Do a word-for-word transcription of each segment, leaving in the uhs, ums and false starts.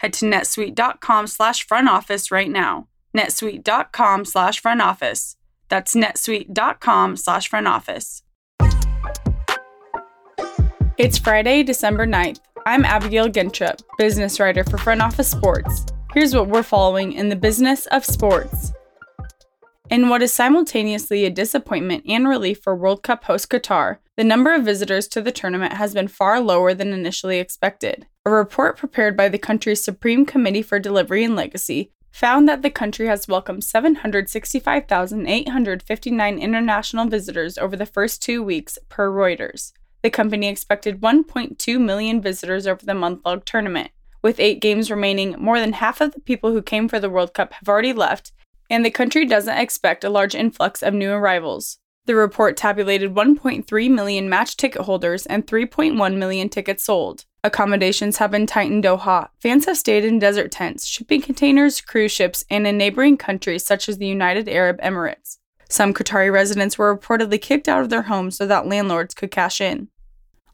Head to netsuite.com slash front office right now. netsuite.com slash front office. That's netsuite.com slash front office. It's Friday, December ninth. I'm Abigail Gintrip, business writer for Front Office Sports. Here's what we're following in the business of sports. In what is simultaneously a disappointment and relief for World Cup host Qatar, the number of visitors to the tournament has been far lower than initially expected. A report prepared by the country's Supreme Committee for Delivery and Legacy found that the country has welcomed seven hundred sixty-five thousand eight hundred fifty-nine international visitors over the first two weeks, per Reuters. The company expected one point two million visitors over the month-long tournament. With eight games remaining, more than half of the people who came for the World Cup have already left, and the country doesn't expect a large influx of new arrivals. The report tabulated one point three million match ticket holders and three point one million tickets sold. Accommodations have been tight in Doha. Fans have stayed in desert tents, shipping containers, cruise ships, and in neighboring countries such as the United Arab Emirates. Some Qatari residents were reportedly kicked out of their homes so that landlords could cash in.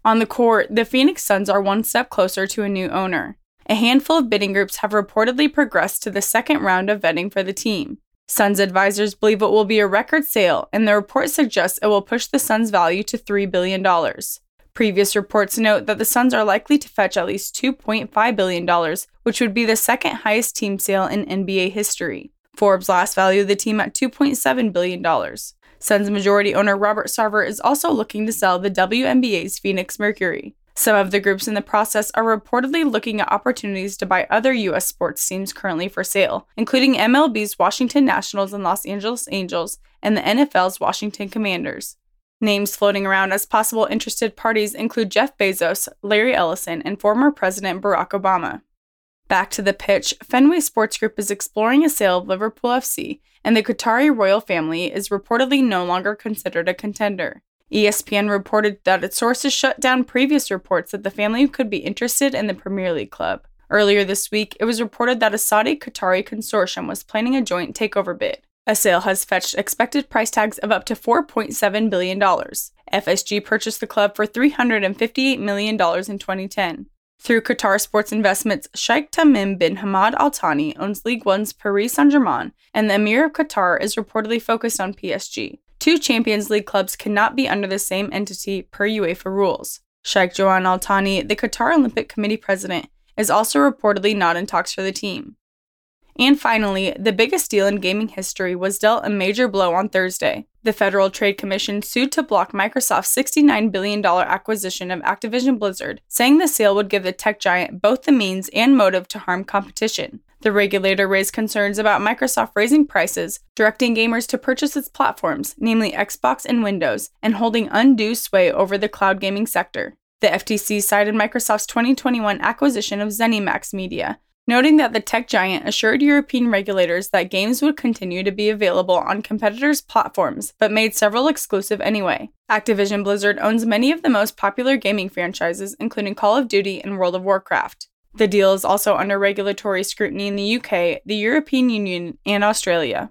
On the court, the Phoenix Suns are one step closer to a new owner. A handful of bidding groups have reportedly progressed to the second round of vetting for the team. Suns advisors believe it will be a record sale, and the report suggests it will push the Suns' value to three billion dollars. Previous reports note that the Suns are likely to fetch at least two point five billion dollars, which would be the second highest team sale in N B A history. Forbes last valued the team at two point seven billion dollars. Suns majority owner Robert Sarver is also looking to sell the W N B A's Phoenix Mercury. Some of the groups in the process are reportedly looking at opportunities to buy other U S sports teams currently for sale, including M L B's Washington Nationals and Los Angeles Angels, and the N F L's Washington Commanders. Names floating around as possible interested parties include Jeff Bezos, Larry Ellison, and former President Barack Obama. Back to the pitch, Fenway Sports Group is exploring a sale of Liverpool F C, and the Qatari royal family is reportedly no longer considered a contender. E S P N reported that its sources shut down previous reports that the family could be interested in the Premier League club. Earlier this week, it was reported that a Saudi-Qatari consortium was planning a joint takeover bid. A sale has fetched expected price tags of up to four point seven billion dollars. F S G purchased the club for three hundred fifty-eight million dollars in twenty ten. Through Qatar Sports Investments, Sheikh Tamim bin Hamad Al Thani owns League One's Paris Saint-Germain, and the Emir of Qatar is reportedly focused on P S G. Two Champions League clubs cannot be under the same entity per UEFA rules. Sheikh Joaan Al Thani, the Qatar Olympic Committee president, is also reportedly not in talks for the team. And finally, the biggest deal in gaming history was dealt a major blow on Thursday. The Federal Trade Commission sued to block Microsoft's sixty-nine billion dollars acquisition of Activision Blizzard, saying the sale would give the tech giant both the means and motive to harm competition. The regulator raised concerns about Microsoft raising prices, directing gamers to purchase its platforms, namely Xbox and Windows, and holding undue sway over the cloud gaming sector. The F T C cited Microsoft's twenty twenty-one acquisition of ZeniMax Media, noting that the tech giant assured European regulators that games would continue to be available on competitors' platforms, but made several exclusive anyway. Activision Blizzard owns many of the most popular gaming franchises, including Call of Duty and World of Warcraft. The deal is also under regulatory scrutiny in the U K, the European Union, and Australia.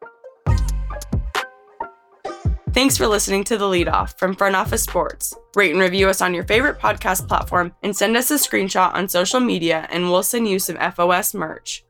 Thanks for listening to The Leadoff from Front Office Sports. Rate and review us on your favorite podcast platform and send us a screenshot on social media, and we'll send you some F O S merch.